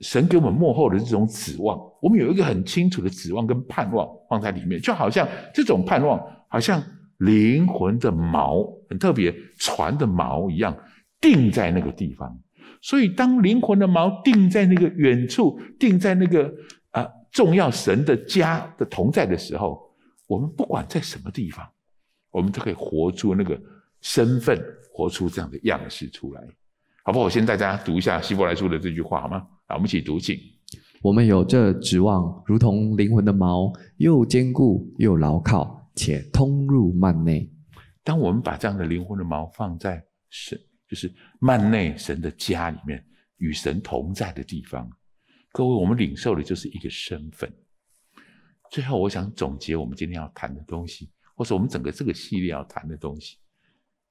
神给我们幕后的这种指望，我们有一个很清楚的指望跟盼望放在里面，就好像这种盼望好像灵魂的锚，很特别，船的锚一样，定在那个地方。所以当灵魂的锚定在那个远处，定在那个、呃、重要神的家的同在的时候，我们不管在什么地方，我们都可以活出那个身份，活出这样的样式出来，好不好？我先带大家读一下希伯来书的这句话好吗？好，我们一起读经。我们有这指望，如同灵魂的锚，又坚固又牢靠，且通入幔内。当我们把这样的灵魂的锚放在神，就是幔内神的家里面，与神同在的地方，各位，我们领受的就是一个身份。最后我想总结我们今天要谈的东西，或是我们整个这个系列要谈的东西。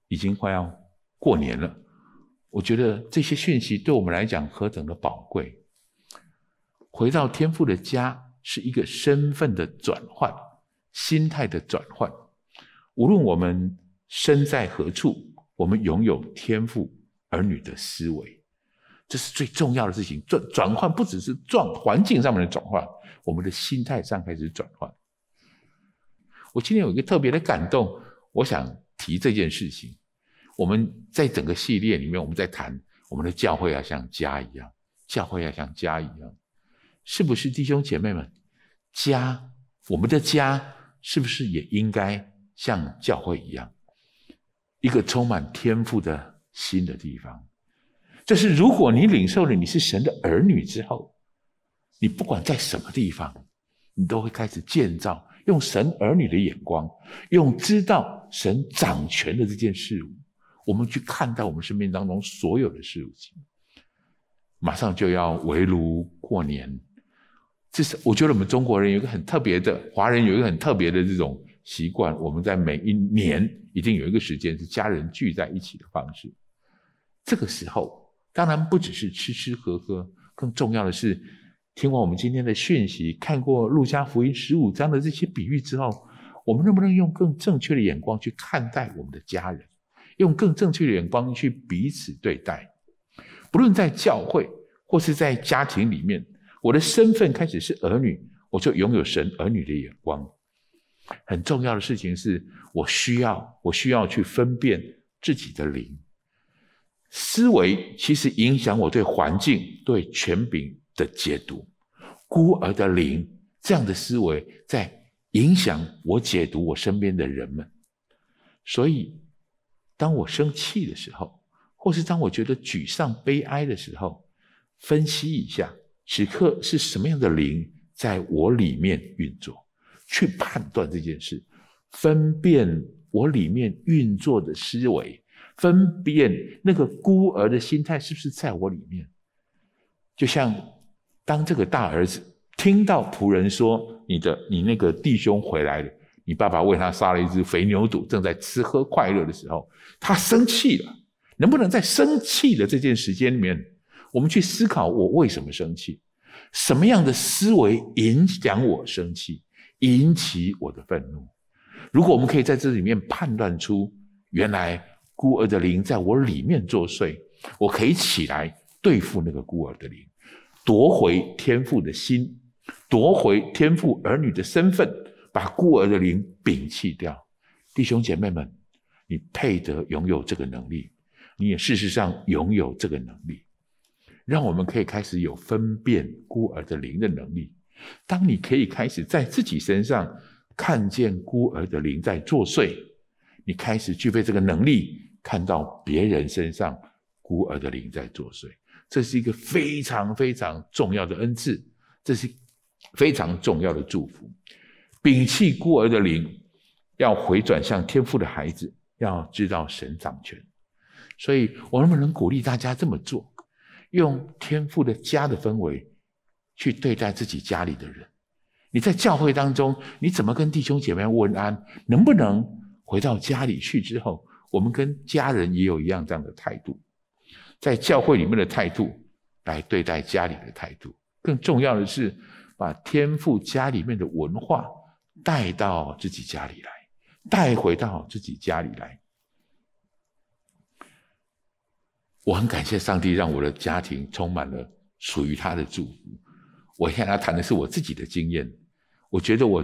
已经快要过年了，我觉得这些讯息对我们来讲何等的宝贵。回到天父的家是一个身份的转换，心态的转换。无论我们身在何处，我们拥有天父儿女的思维，这是最重要的事情。转转换不只是转环境上面的转换，我们的心态上开始转换。我今天有一个特别的感动，我想提这件事情。我们在整个系列里面，我们在谈我们的教会要像家一样，教会要像家一样，是不是弟兄姐妹们？家，我们的家是不是也应该像教会一样，一个充满天父的新的地方？这是如果你领受了你是神的儿女之后，你不管在什么地方，你都会开始建造，用神儿女的眼光，用知道神掌权的这件事物，我们去看待我们生命当中所有的事物。马上就要围炉过年，这是我觉得我们中国人有一个很特别的，华人有一个很特别的这种习惯，我们在每一年一定有一个时间是家人聚在一起的方式。这个时候当然不只是吃吃喝喝，更重要的是听完我们今天的讯息，看过路加福音十五章的这些比喻之后，我们能不能用更正确的眼光去看待我们的家人，用更正确的眼光去彼此对待。不论在教会或是在家庭里面，我的身份开始是儿女，我就拥有神儿女的眼光。很重要的事情是，我需要我需要去分辨自己的灵思维，其实影响我对环境、对权柄的解读。孤儿的灵这样的思维在影响我解读我身边的人们。所以当我生气的时候，或是当我觉得沮丧悲哀的时候，分析一下此刻是什么样的灵在我里面运作，去判断这件事，分辨我里面运作的思维，分辨那个孤儿的心态是不是在我里面。就像当这个大儿子听到仆人说你的你那个弟兄回来了，你爸爸为他杀了一只肥牛犊，正在吃喝快乐的时候，他生气了。能不能在生气的这件时间里面，我们去思考我为什么生气，什么样的思维影响我生气，引起我的愤怒。如果我们可以在这里面判断出原来孤儿的灵在我里面作祟，我可以起来对付那个孤儿的灵，夺回天父的心，夺回天父儿女的身份，把孤儿的灵摒弃掉。弟兄姐妹们，你配得拥有这个能力，你也事实上拥有这个能力。让我们可以开始有分辨孤儿的灵的能力。当你可以开始在自己身上看见孤儿的灵在作祟，你开始具备这个能力，看到别人身上孤儿的灵在作祟。这是一个非常非常重要的恩赐，这是非常重要的祝福。摒弃孤儿的灵，要回转向天父的孩子，要知道神掌权。所以我能不能鼓励大家这么做，用天父的家的氛围去对待自己家里的人。你在教会当中，你怎么跟弟兄姐妹问安？能不能回到家里去之后，我们跟家人也有一样这样的态度，在教会里面的态度来对待家里的态度。更重要的是，把天父家里面的文化带到自己家里来，带回到自己家里来。我很感谢上帝让我的家庭充满了属于他的祝福。我现在谈的是我自己的经验，我觉得我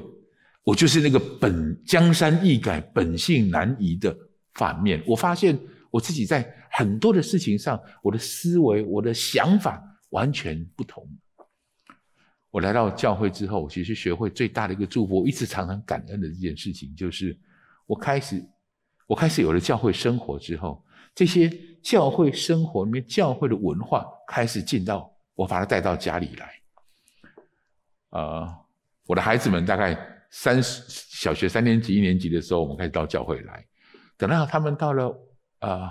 我就是那个本江山易改本性难移的反面。我发现我自己在很多的事情上，我的思维我的想法完全不同。我来到教会之后，我其实学会最大的一个祝福，我一直常常感恩的这件事情，就是我开始我开始有了教会生活之后，这些教会生活里面教会的文化开始进到我，把它带到家里来。呃，我的孩子们大概三小学三年级一年级的时候，我们开始到教会来。等到他们到了呃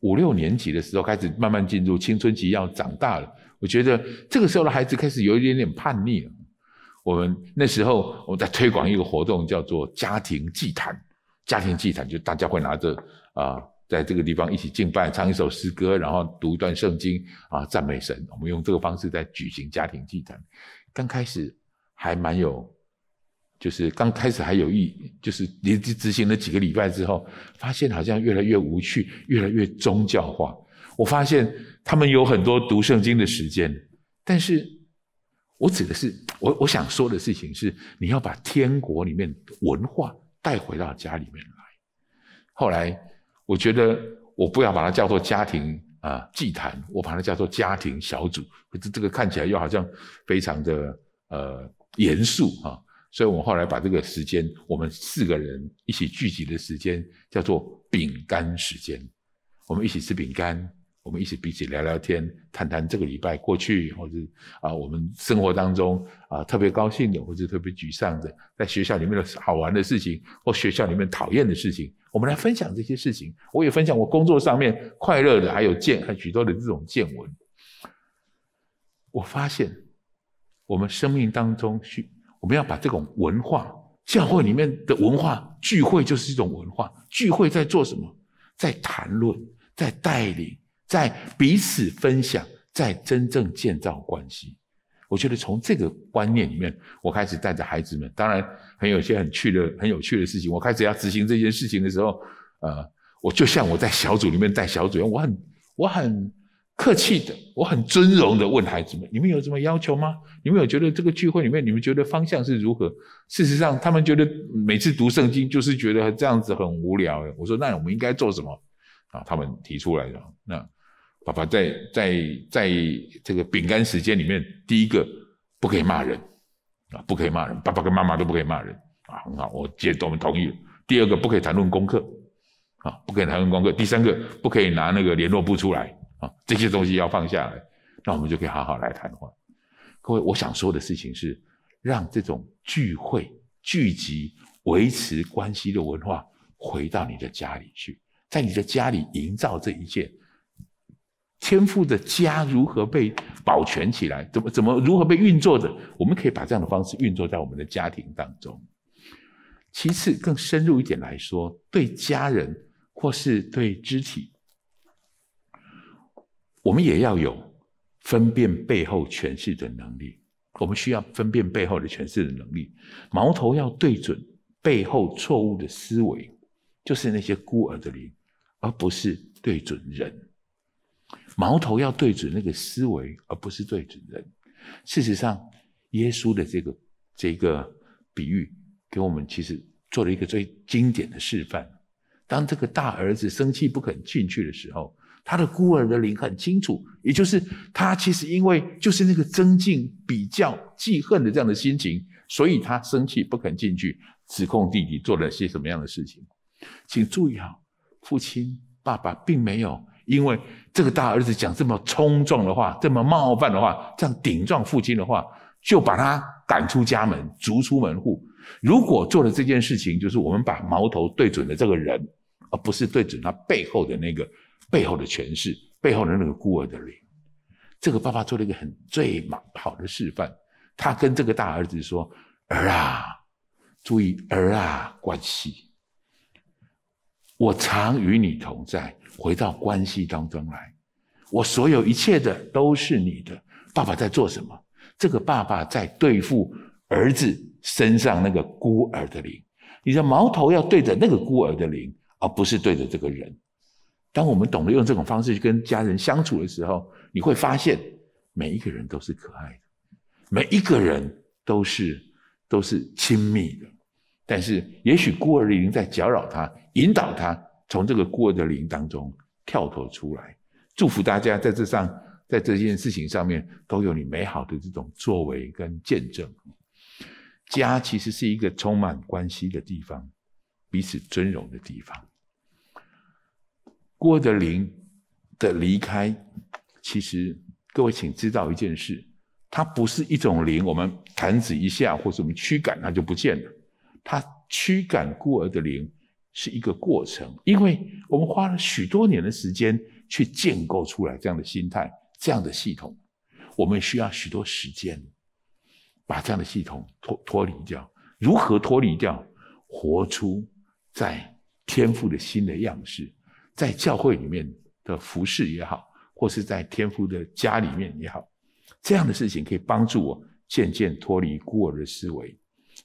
五六年级的时候，开始慢慢进入青春期要长大了，我觉得这个时候的孩子开始有一点点叛逆了。我们那时候我们在推广一个活动，叫做家庭祭坛。家庭祭坛就大家会拿着啊、呃，在这个地方一起敬拜，唱一首诗歌，然后读一段圣经啊、呃，赞美神。我们用这个方式在举行家庭祭坛。刚开始还蛮有，就是刚开始还有意，就是你执行了几个礼拜之后，发现好像越来越无趣，越来越宗教化。我发现他们有很多读圣经的时间，但是我指的是我我想说的事情是，你要把天国里面文化带回到家里面来。后来我觉得我不要把它叫做家庭啊、呃、祭坛，我把它叫做家庭小组。这个看起来又好像非常的呃严肃啊，所以我们后来把这个时间，我们四个人一起聚集的时间叫做饼干时间。我们一起吃饼干，我们一起彼此聊聊天，谈谈这个礼拜过去，或者啊，我们生活当中啊特别高兴的，或者特别沮丧的，在学校里面的好玩的事情，或学校里面讨厌的事情，我们来分享这些事情。我也分享我工作上面快乐的，还有见，还许多的这种见闻。我发现，我们生命当中去，我们要把这种文化，教会里面的文化聚会就是一种文化聚会，在做什么？在谈论，在带领。在彼此分享，在真正建造关系。我觉得从这个观念里面，我开始带着孩子们，当然很有些很趣的很有趣的事情。我开始要执行这件事情的时候，呃，我就像我在小组里面带小组一样，我很我很客气的，我很尊荣的问孩子们：你们有什么要求吗？你们有觉得这个聚会里面，你们觉得方向是如何？事实上，他们觉得每次读圣经就是觉得这样子很无聊。我说：那我们应该做什么？啊，他们提出来的那。爸爸在在在这个饼干时间里面，第一个不可以骂人啊，不可以骂人，爸爸跟妈妈都不可以骂人啊，很好，我接我们同意了。第二个不可以谈论功课啊，不可以谈论功课。第三个不可以拿那个联络簿出来啊，这些东西要放下来，那我们就可以好好来谈话。各位，我想说的事情是，让这种聚会、聚集、维持关系的文化回到你的家里去，在你的家里营造这一切。天父的家如何被保全起来，怎么怎么如何被运作的，我们可以把这样的方式运作在我们的家庭当中。其次，更深入一点来说，对家人或是对肢体，我们也要有分辨背后权势的能力。我们需要分辨背后的权势的能力，矛头要对准背后错误的思维，就是那些孤儿的灵，而不是对准人。矛头要对准那个思维，而不是对准人。事实上，耶稣的这个这个比喻给我们其实做了一个最经典的示范。当这个大儿子生气不肯进去的时候，他的孤儿的灵很清楚，也就是他其实因为就是那个增进、比较、记恨的这样的心情，所以他生气不肯进去，指控弟弟做了些什么样的事情。请注意好，父亲爸爸并没有因为这个大儿子讲这么冲撞的话，这么冒犯的话，这样顶撞父亲的话，就把他赶出家门，逐出门户。如果做了这件事情，就是我们把矛头对准了这个人，而不是对准他背后的那个背后的权势，背后的那个孤儿的灵。这个爸爸做了一个很最好的示范，他跟这个大儿子说：儿啊，注意儿啊关系，我常与你同在。回到关系当中来，我所有一切的都是你的。爸爸在做什么？这个爸爸在对付儿子身上那个孤儿的灵。你的矛头要对着那个孤儿的灵，而不是对着这个人。当我们懂得用这种方式去跟家人相处的时候，你会发现每一个人都是可爱的，每一个人都是都是亲密的。但是也许孤儿灵在搅扰他，引导他从这个孤儿的灵当中跳脱出来。祝福大家在这上，在这件事情上面都有你美好的这种作为跟见证。家其实是一个充满关系的地方，彼此尊荣的地方。孤儿的灵的离开，其实各位请知道一件事，它不是一种灵，我们弹指一下或是我们驱赶它就不见了。它驱赶孤儿的灵是一个过程，因为我们花了许多年的时间去建构出来这样的心态，这样的系统。我们需要许多实践，把这样的系统脱脱离掉。如何脱离掉？活出在天父的新的样式，在教会里面的服事也好，或是在天父的家里面也好，这样的事情可以帮助我渐渐脱离孤儿的思维，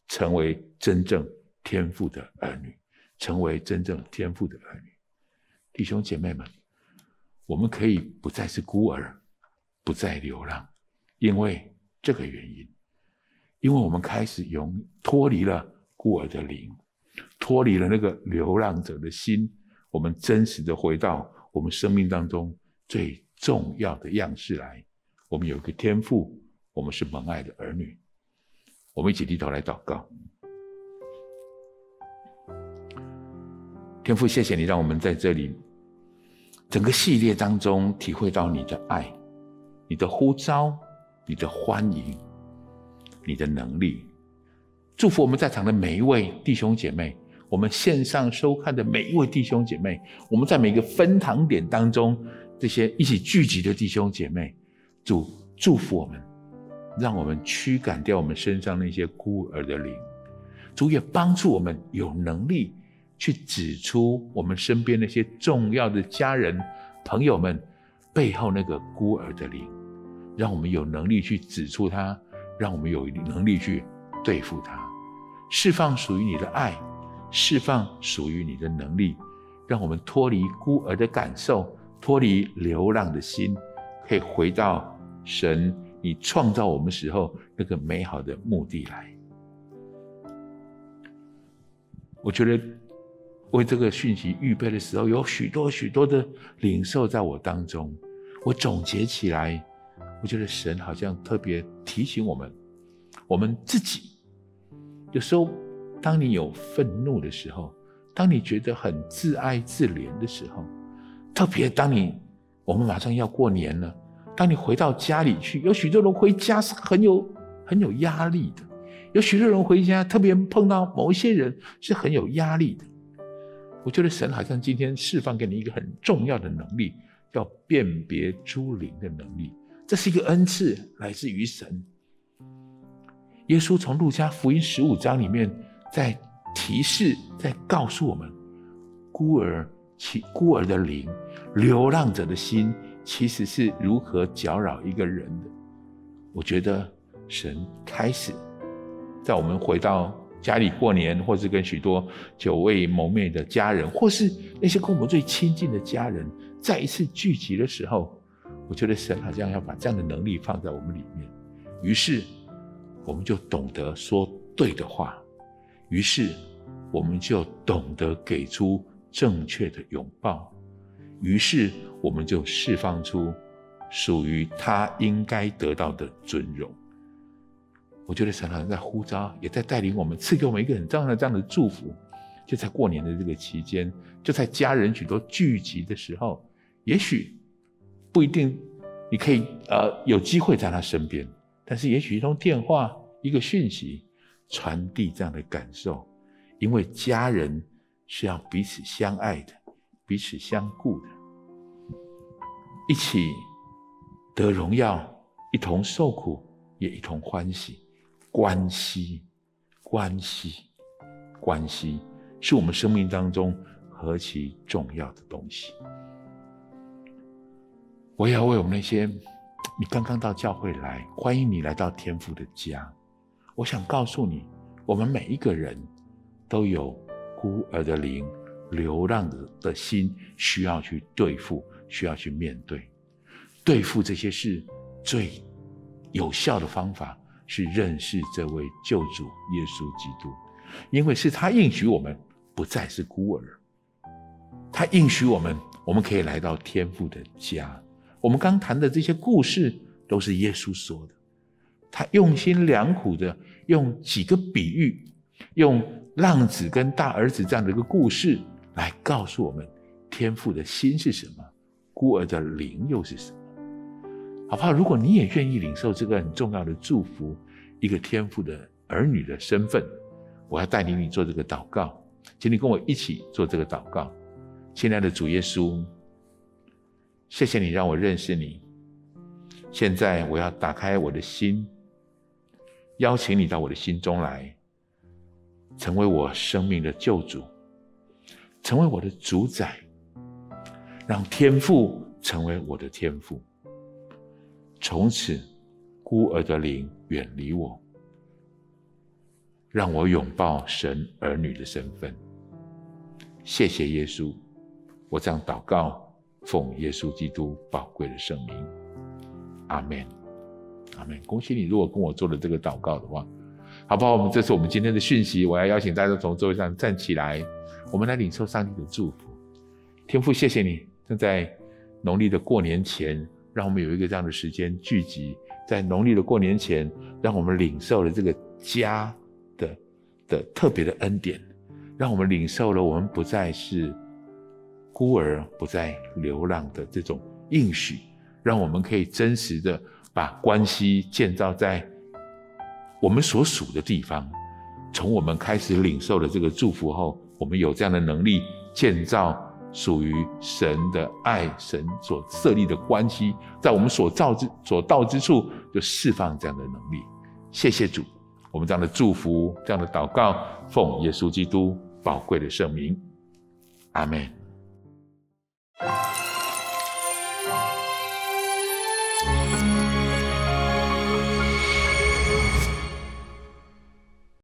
成为真正天父的儿女，成为真正天父的儿女。弟兄姐妹们，我们可以不再是孤儿，不再流浪，因为这个原因，因为我们开始用脱离了孤儿的灵，脱离了那个流浪者的心，我们真实的回到我们生命当中最重要的样式来。我们有一个天父，我们是蒙爱的儿女。我们一起低头来祷告。天父，谢谢你让我们在这里整个系列当中体会到你的爱，你的呼召，你的欢迎，你的能力。祝福我们在场的每一位弟兄姐妹，我们线上收看的每一位弟兄姐妹，我们在每个分堂点当中这些一起聚集的弟兄姐妹，主祝福我们，让我们驱赶掉我们身上那些孤儿的灵。主也帮助我们有能力去指出我们身边那些重要的家人朋友们背后那个孤儿的灵，让我们有能力去指出它，让我们有能力去对付它。释放属于你的爱，释放属于你的能力，让我们脱离孤儿的感受，脱离流浪的心，可以回到神你创造我们时候那个美好的目的来。我觉得为这个讯息预备的时候，有许多许多的领受在我当中。我总结起来，我觉得神好像特别提醒我们，我们自己有时候，当你有愤怒的时候，当你觉得很自哀自怜的时候，特别当你我们马上要过年了，当你回到家里去，有许多人回家是很有很有压力的，有许多人回家，特别碰到某一些人是很有压力的。我觉得神好像今天释放给你一个很重要的能力，叫辨别诸灵的能力，这是一个恩赐，来自于神。耶稣从路加福音十五章里面在提示，在告诉我们，孤儿其孤儿的灵，流浪者的心，其实是如何搅扰一个人的。我觉得神开始在我们回到家里过年，或是跟许多久未谋面的家人，或是那些跟我们最亲近的家人再一次聚集的时候，我觉得神好像要把这样的能力放在我们里面，于是我们就懂得说对的话，于是我们就懂得给出正确的拥抱，于是我们就释放出属于他应该得到的尊荣。我觉得神好像在呼召，也在带领我们，赐给我们一个很重要的这样的祝福，就在过年的这个期间，就在家人许多聚集的时候，也许不一定你可以呃有机会在他身边，但是也许一通电话，一个讯息，传递这样的感受。因为家人是要彼此相爱的，彼此相顾的，一起得荣耀，一同受苦，也一同欢喜。关系关系关系是我们生命当中何其重要的东西。我也要为我们那些你刚刚到教会来，欢迎你来到天父的家，我想告诉你，我们每一个人都有孤儿的灵，流浪的心，需要去对付，需要去面对。对付这些事最有效的方法是认识这位救主耶稣基督，因为是他应许我们不再是孤儿，他应许我们，我们可以来到天父的家。我们刚谈的这些故事都是耶稣说的，他用心良苦的用几个比喻，用浪子跟大儿子这样的一个故事来告诉我们，天父的心是什么，孤儿的灵又是什么。好不好？如果你也愿意领受这个很重要的祝福，一个天父的儿女的身份，我要带领你做这个祷告，请你跟我一起做这个祷告。亲爱的主耶稣，谢谢你让我认识你，现在我要打开我的心，邀请你到我的心中来，成为我生命的救主，成为我的主宰，让天父成为我的天父。从此孤儿的灵远离我，让我拥抱神儿女的身份。谢谢耶稣，我这样祷告，奉耶稣基督宝贵的圣名，阿们，阿们。恭喜你，如果跟我做了这个祷告的话，好不好？我们这是我们今天的讯息，我要邀请大家从座位上站起来，我们来领受上帝的祝福。天父，谢谢你，正在农历的过年前，让我们有一个这样的时间聚集，在农历的过年前，让我们领受了这个家的的特别的恩典，让我们领受了我们不再是孤儿，不再流浪的这种应许，让我们可以真实的把关系建造在我们所属的地方。从我们开始领受了这个祝福后，我们有这样的能力建造属于神的爱，神所设立的关系，在我们所造之所到之处就释放这样的能力。谢谢主，我们这样的祝福，这样的祷告，奉耶稣基督宝贵的圣名，阿们。